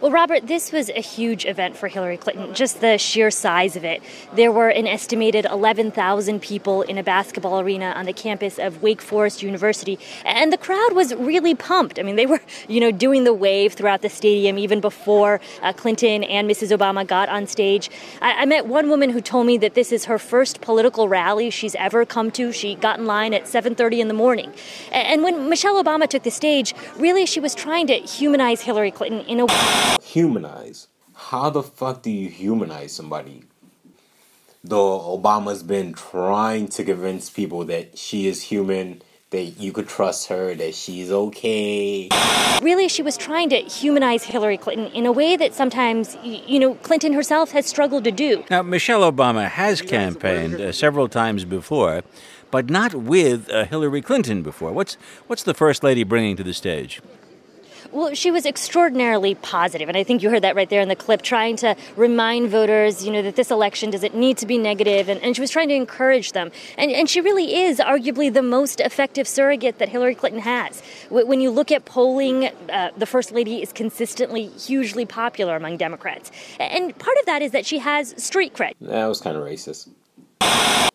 Well, Robert, this was a huge event for Hillary Clinton, just the sheer size of it. There were an estimated eleven thousand people in a basketball arena on the campus of Wake Forest University, and the crowd was really pumped. I mean, they were, you know, doing the wave throughout the stadium even before uh, Clinton and Missus Obama got on stage. I-, I met one woman who told me that this is her first political rally she's ever come to. She got in line at seven thirty in the morning. And when Michelle Obama took the stage, really she was trying to humanize Hillary Clinton in a way. Humanize. How the fuck do you humanize somebody? Though Obama's been trying to convince people that she is human, that you could trust her, that she's okay. Really, she was trying to humanize Hillary Clinton in a way that sometimes, you know, Clinton herself has struggled to do. Now, Michelle Obama has campaigned uh, several times before, but not with uh, Hillary Clinton before. What's, what's the First Lady bringing to the stage? Well, she was extraordinarily positive, and I think you heard that right there in the clip, trying to remind voters, you know, that this election doesn't need to be negative, and, and she was trying to encourage them. And, and she really is arguably the most effective surrogate that Hillary Clinton has. When you look at polling, uh, the First Lady is consistently hugely popular among Democrats. And part of that is that she has street cred. That was kind of racist.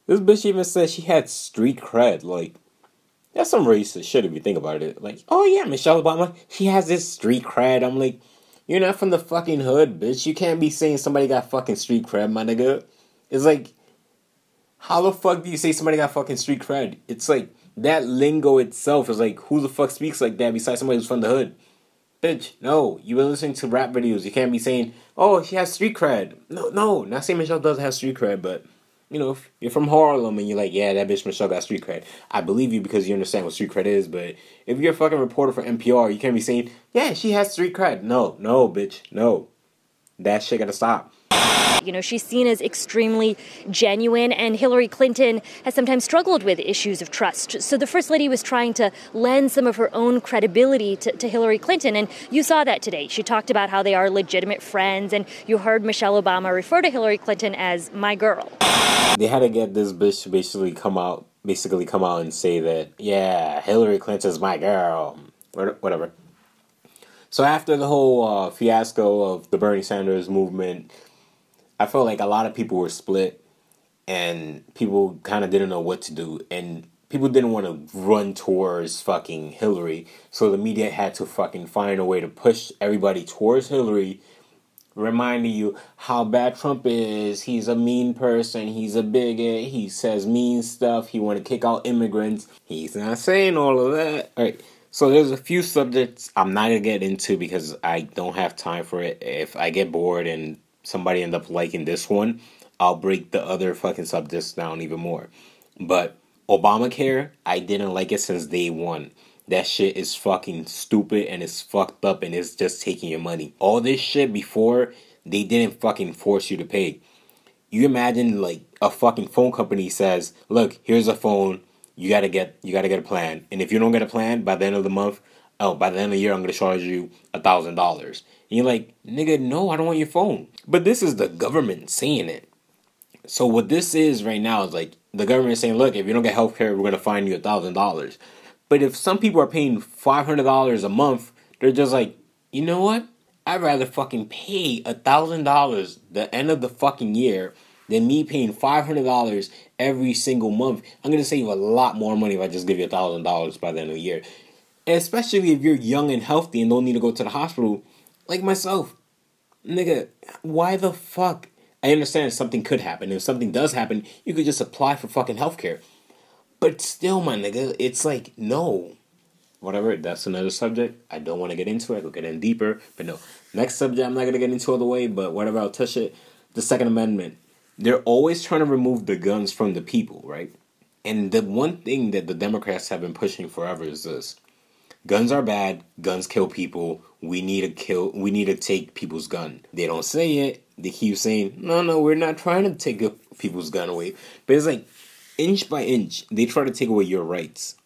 This bitch even said she had street cred, like... That's some racist shit if you think about it. Like, oh yeah, Michelle Obama, she has this street cred. I'm like, you're not from the fucking hood, bitch. You can't be saying somebody got fucking street cred, my nigga. It's like, how the fuck do you say somebody got fucking street cred? It's like, that lingo itself is like, who the fuck speaks like that besides somebody who's from the hood? Bitch, no. You've been listening to rap videos. You can't be saying, oh, she has street cred. No, no. Not saying Michelle doesn't have street cred, but... You know, if you're from Harlem and you're like, yeah, that bitch Michelle got street cred. I believe you because you understand what street cred is, but if you're a fucking reporter for N P R, you can't be saying, yeah, she has street cred. No, no, bitch, no. That shit gotta stop. You know, she's seen as extremely genuine, and Hillary Clinton has sometimes struggled with issues of trust. So the First Lady was trying to lend some of her own credibility to, to Hillary Clinton, and you saw that today. She talked about how they are legitimate friends, and you heard Michelle Obama refer to Hillary Clinton as my girl. They had to get this bitch to basically come out, basically come out and say that, yeah, Hillary Clinton's my girl, whatever. So after the whole uh, fiasco of the Bernie Sanders movement, I felt like a lot of people were split and people kind of didn't know what to do. And people didn't want to run towards fucking Hillary. So the media had to fucking find a way to push everybody towards Hillary, reminding you how bad Trump is. He's a mean person. He's a bigot. He says mean stuff. He want to kick out immigrants. He's not saying all of that. All right. So there's a few subjects I'm not going to get into because I don't have time for it. If I get bored and... somebody end up liking this one, I'll break the other fucking subjects down even more. But Obamacare, I didn't like it since day one. That shit is fucking stupid and it's fucked up and it's just taking your money. All this shit before, they didn't fucking force you to pay. You imagine like a fucking phone company says, look, here's a phone, you gotta get you gotta get a plan. And if you don't get a plan, by the end of the month, oh, by the end of the year, I'm gonna charge you a thousand dollars. And you're like, nigga, no, I don't want your phone. But this is the government saying it. So what this is right now is like the government is saying, look, if you don't get health care, we're going to fine you a thousand dollars. But if some people are paying five hundred dollars a month, they're just like, you know what? I'd rather fucking pay a thousand dollars the end of the fucking year than me paying five hundred dollars every single month. I'm going to save a lot more money if I just give you one thousand dollars by the end of the year. And especially if you're young and healthy and don't need to go to the hospital, like myself. Nigga, why the fuck? I understand something could happen. If something does happen, you could just apply for fucking healthcare. But still, my nigga, it's like, no. Whatever, that's another subject. I don't want to get into it. I'll get in deeper. But no. Next subject I'm not going to get into all the way, but whatever, I'll touch it. The Second Amendment. They're always trying to remove the guns from the people, right? And the one thing that the Democrats have been pushing forever is this. Guns are bad. Guns kill people. We need to kill. We need to take people's gun. They don't say it. They keep saying, no, no, we're not trying to take people's gun away. But it's like, inch by inch, they try to take away your rights.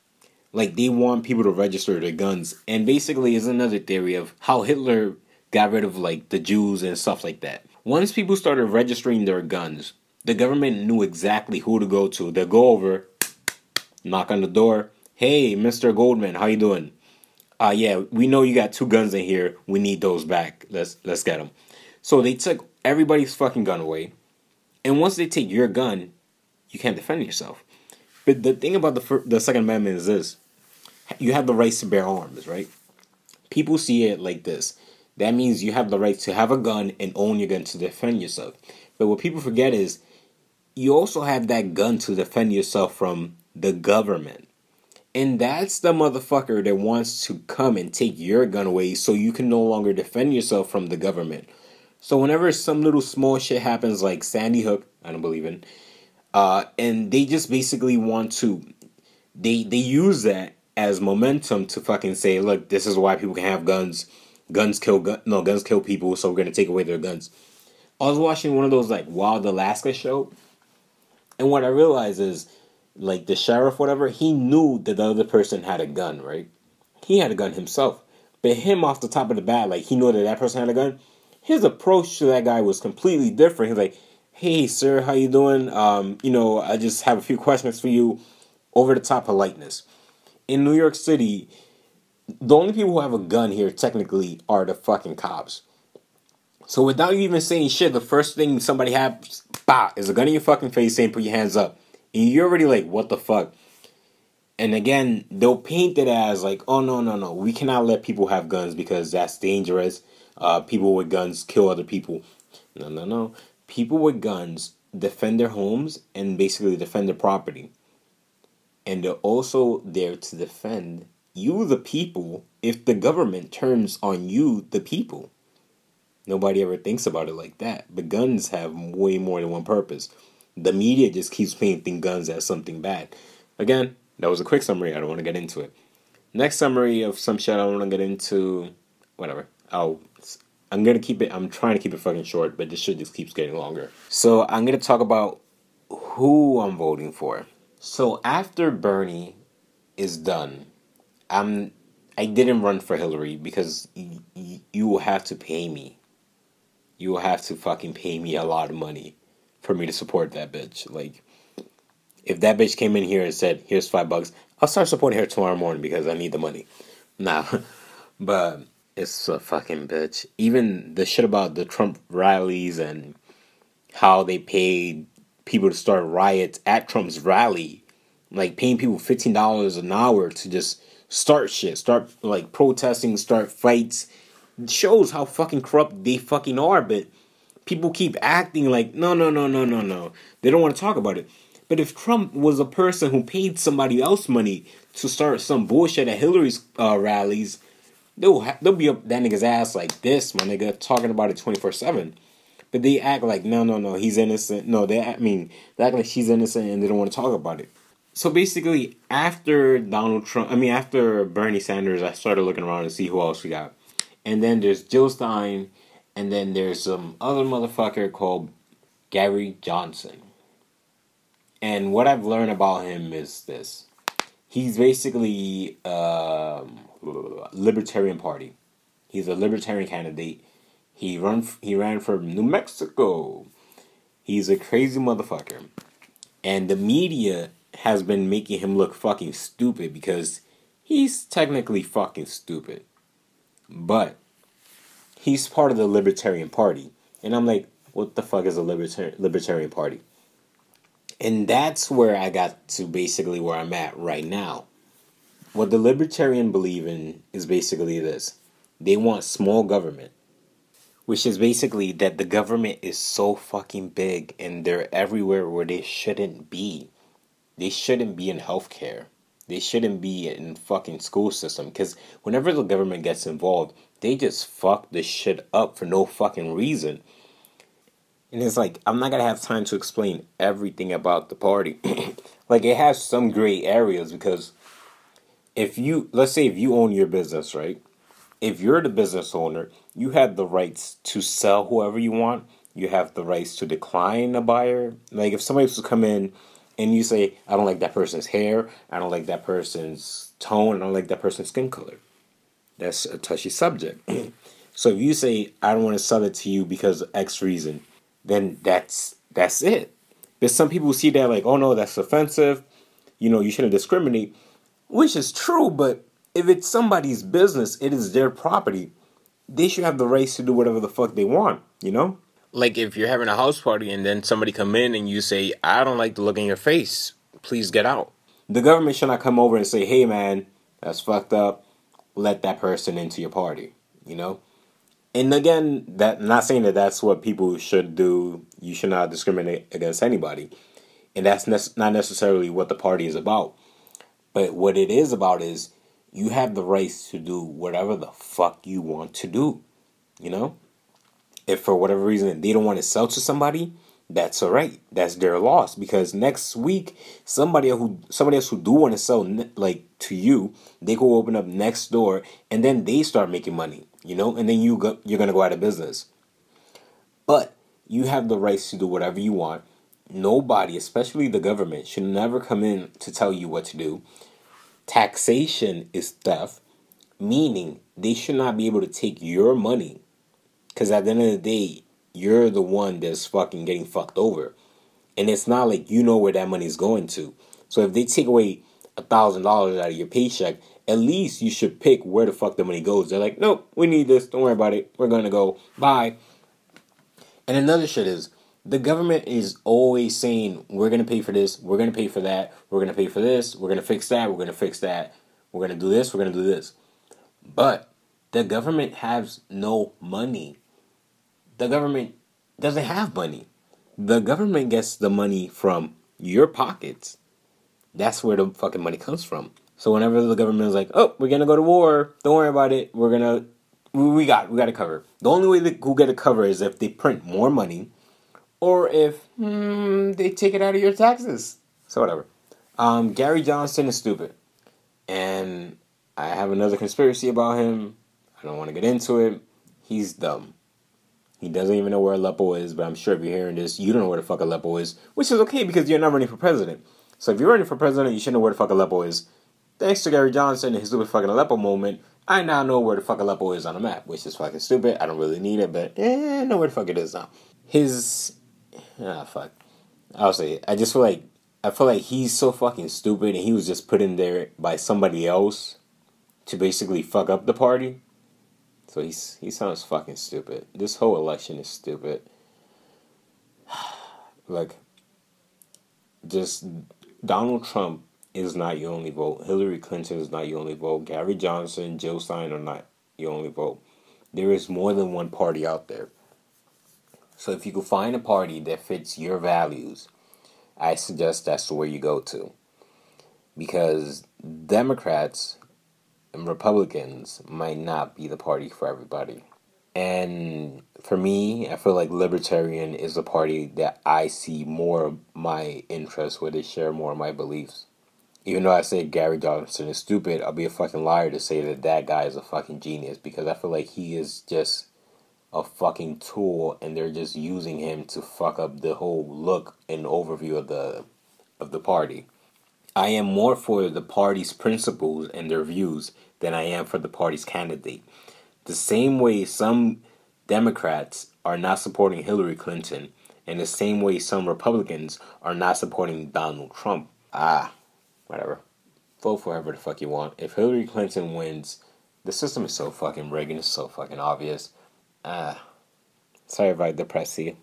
Like, they want people to register their guns. And basically, it's another theory of how Hitler got rid of, like, the Jews and stuff like that. Once people started registering their guns, the government knew exactly who to go to. They'll go over, knock on the door. Hey, Mister Goldman, how you doing? Uh, yeah, we know you got two guns in here. We need those back. Let's let's get them. So they took everybody's fucking gun away. And once they take your gun, you can't defend yourself. But the thing about the the Second Amendment is this. You have the rights to bear arms, right? People see it like this. That means you have the right to have a gun and own your gun to defend yourself. But what people forget is you also have that gun to defend yourself from the government. And that's the motherfucker that wants to come and take your gun away so you can no longer defend yourself from the government. So whenever some little small shit happens like Sandy Hook, I don't believe in, uh, and they just basically want to, they they use that as momentum to fucking say, look, this is why people can have guns. Guns kill, gu- no, guns kill people, so we're going to take away their guns. I was watching one of those like Wild Alaska show, and what I realized is, like, the sheriff, whatever, he knew that the other person had a gun, right? He had a gun himself. But him off the top of the bat, like, he knew that that person had a gun. His approach to that guy was completely different. He's like, hey, sir, how you doing? Um, you know, I just have a few questions for you. Over the top politeness. In New York City, the only people who have a gun here, technically, are the fucking cops. So without you even saying shit, the first thing somebody has, bah, is a gun in your fucking face saying, put your hands up. And you're already like, what the fuck? And again, they'll paint it as like, oh, no, no, no. We cannot let people have guns because that's dangerous. Uh, people with guns kill other people. No, no, no. People with guns defend their homes and basically defend their property. And they're also there to defend you, the people, if the government turns on you, the people. Nobody ever thinks about it like that. But guns have way more than one purpose. The media just keeps painting guns as something bad. Again, that was a quick summary. I don't want to get into it. Next summary of some shit I don't want to get into. Whatever. I'll, I'm going to keep it. I'm trying to keep it fucking short, but this shit just keeps getting longer. So I'm going to talk about who I'm voting for. So after Bernie is done, I'm, I didn't run for Hillary because y- y- you will have to pay me. You will have to fucking pay me a lot of money for me to support that bitch. Like, if that bitch came in here and said, here's five bucks, I'll start supporting her tomorrow morning because I need the money. Nah. But it's a fucking bitch. Even the shit about the Trump rallies and how they paid people to start riots at Trump's rally. Like, paying people fifteen dollars an hour to just start shit. Start, like, protesting, start fights. It shows how fucking corrupt they fucking are, but people keep acting like, no, no, no, no, no, no. They don't want to talk about it. But if Trump was a person who paid somebody else money to start some bullshit at Hillary's uh, rallies, they'll, ha- they'll be up that nigga's ass like this, my nigga, talking about it twenty-four seven. But they act like, no, no, no, he's innocent. No, they I mean, they act like she's innocent and they don't want to talk about it. So basically, after Donald Trump, I mean, after Bernie Sanders, I started looking around to see who else we got. And then there's Jill Stein. And then there's some other motherfucker called Gary Johnson. And what I've learned about him is this. He's basically a Libertarian Party. He's a Libertarian candidate. He run, he ran for New Mexico. He's a crazy motherfucker. And the media has been making him look fucking stupid because he's technically fucking stupid. But he's part of the Libertarian Party. And I'm like, what the fuck is a libertari- Libertarian Party? And that's where I got to basically where I'm at right now. What the Libertarian believe in is basically this. They want small government, which is basically that the government is so fucking big and they're everywhere where they shouldn't be. They shouldn't be in healthcare. They shouldn't be in fucking school system. Because whenever the government gets involved, they just fuck this shit up for no fucking reason. And it's like, I'm not going to have time to explain everything about the party. Like, it has some gray areas because if you, let's say if you own your business, right? If you're the business owner, you have the rights to sell whoever you want. You have the rights to decline a buyer. Like, if somebody was to come in and you say, I don't like that person's hair. I don't like that person's tone. I don't like that person's skin color. That's a touchy subject. So if you say, I don't want to sell it to you because of X reason, then that's that's it. But some people see that like, oh no, that's offensive. You know, you shouldn't discriminate. Which is true, but if it's somebody's business, it is their property. They should have the rights to do whatever the fuck they want, you know? Like if you're having a house party and then somebody come in and you say, I don't like the look in your face. Please get out. The government should not come over and say, hey man, that's fucked up. Let that person into your party, you know? And again, that not saying that that's what people should do. You should not discriminate against anybody. And that's ne- not necessarily what the party is about. But what it is about is you have the rights to do whatever the fuck you want to do, you know? If for whatever reason they don't want to sell to somebody, that's all right. That's their loss. Because next week, somebody who somebody else who do want to sell like to you, they go open up next door and then they start making money, you know, and then you go, you're going to go out of business. But you have the rights to do whatever you want. Nobody, especially the government, should never come in to tell you what to do. Taxation is theft, meaning they should not be able to take your money. Because at the end of the day, you're the one that's fucking getting fucked over. And it's not like you know where that money's going to. So if they take away a thousand dollars out of your paycheck, at least you should pick where the fuck the money goes. They're like, nope, we need this. Don't worry about it. We're going to go. Bye. And another shit is, the government is always saying, we're going to pay for this. We're going to pay for that. We're going to pay for this. We're going to fix that. We're going to fix that. We're going to do this. We're going to do this. But the government has no money. The government doesn't have money. The government gets the money from your pockets. That's where the fucking money comes from. So whenever the government is like, oh, we're going to go to war. Don't worry about it. We're going to, we got, we got to cover. The only way they will get a cover is if they print more money or if mm, they take it out of your taxes. So whatever. Um, Gary Johnson is stupid. And I have another conspiracy about him. I don't want to get into it. He's dumb. He doesn't even know where Aleppo is, but I'm sure if you're hearing this, you don't know where the fuck Aleppo is, which is okay because you're not running for president. So if you're running for president, you should know where the fuck Aleppo is. Thanks to Gary Johnson and his stupid fucking Aleppo moment, I now know where the fuck Aleppo is on the map, which is fucking stupid. I don't really need it, but eh, I know where the fuck it is now. His, ah, fuck. I'll say it. I just feel like, I feel like he's so fucking stupid and he was just put in there by somebody else to basically fuck up the party. So he's, he sounds fucking stupid. This whole election is stupid. Look, just Donald Trump is not your only vote. Hillary Clinton is not your only vote. Gary Johnson, Jill Stein are not your only vote. There is more than one party out there. So if you can find a party that fits your values, I suggest that's where you go to. Because Democrats and Republicans might not be the party for everybody. And for me, I feel like Libertarian is the party that I see more of my interests where they share more of my beliefs. Even though I say Gary Johnson is stupid, I'll be a fucking liar to say that that guy is a fucking genius because I feel like he is just a fucking tool and they're just using him to fuck up the whole look and overview of the of the party. I am more for the party's principles and their views than I am for the party's candidate. The same way some Democrats are not supporting Hillary Clinton, and the same way some Republicans are not supporting Donald Trump. Ah, whatever. Vote for whoever the fuck you want. If Hillary Clinton wins, the system is so fucking rigged, it's so fucking obvious. Ah, sorry if I depressed you.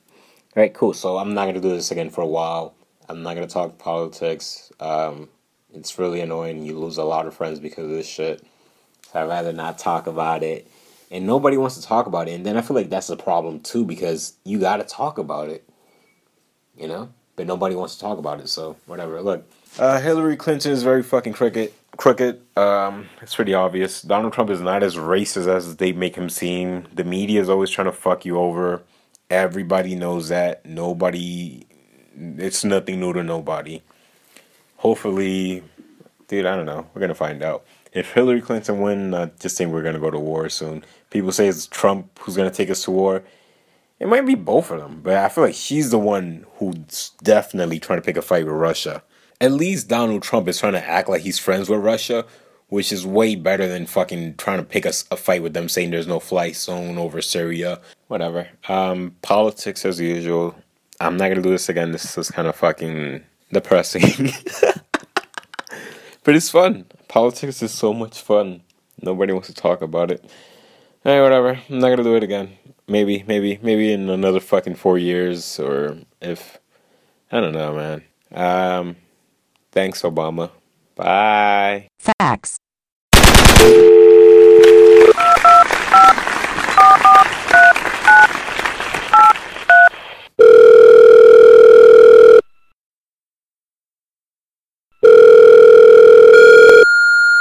All right, cool. So I'm not going to do this again for a while. I'm not going to talk politics. Um, it's really annoying. You lose a lot of friends because of this shit. So I'd rather not talk about it. And nobody wants to talk about it. And then I feel like that's a problem, too, because you got to talk about it, you know? But nobody wants to talk about it, so whatever. Look, uh, Hillary Clinton is very fucking crooked. crooked. Um, it's pretty obvious. Donald Trump is not as racist as they make him seem. The media is always trying to fuck you over. Everybody knows that. Nobody... It's nothing new to nobody. Hopefully... Dude, I don't know. We're going to find out. If Hillary Clinton wins, I just think we're going to go to war soon. People say it's Trump who's going to take us to war. It might be both of them, but I feel like she's the one who's definitely trying to pick a fight with Russia. At least Donald Trump is trying to act like he's friends with Russia, which is way better than fucking trying to pick a, a fight with them, saying there's no flight zone over Syria. Whatever. Um, politics as usual. I'm not going to do this again. This is kind of fucking depressing. But it's fun. Politics is so much fun. Nobody wants to talk about it. Hey, whatever. I'm not going to do it again. Maybe, maybe, maybe in another fucking four years or if... I don't know, man. Um, thanks, Obama. Bye. Facts.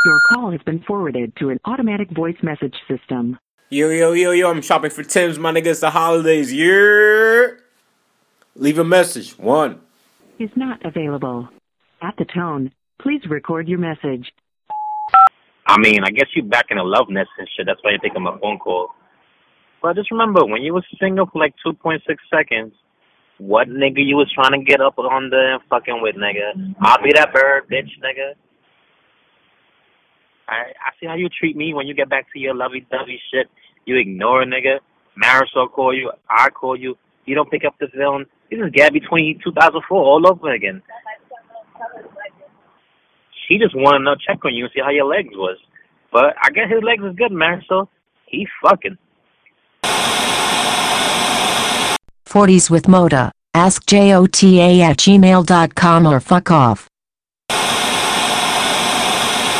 Your call has been forwarded to an automatic voice message system. Yo, yo, yo, yo, I'm shopping for Tim's, my nigga, it's the holidays, yeah! Leave a message, one. Is not available. At the tone, please record your message. I mean, I guess you back in a love nest and shit, that's why you're taking my phone call. But just remember, when you was single for like two point six seconds, what nigga you was trying to get up on the fucking with, nigga? I'll be that bird, bitch, nigga. I, I see how you treat me when you get back to your lovey-dovey shit. You ignore a nigga. Marisol call you. I call you. You don't pick up the phone. This is Gabby twenty oh four all over again. She just wanted to check on you and see how your legs was. But I guess his legs is good, Marisol. He fucking. forties with Moda. Ask J O T A at gmail dot com or fuck off.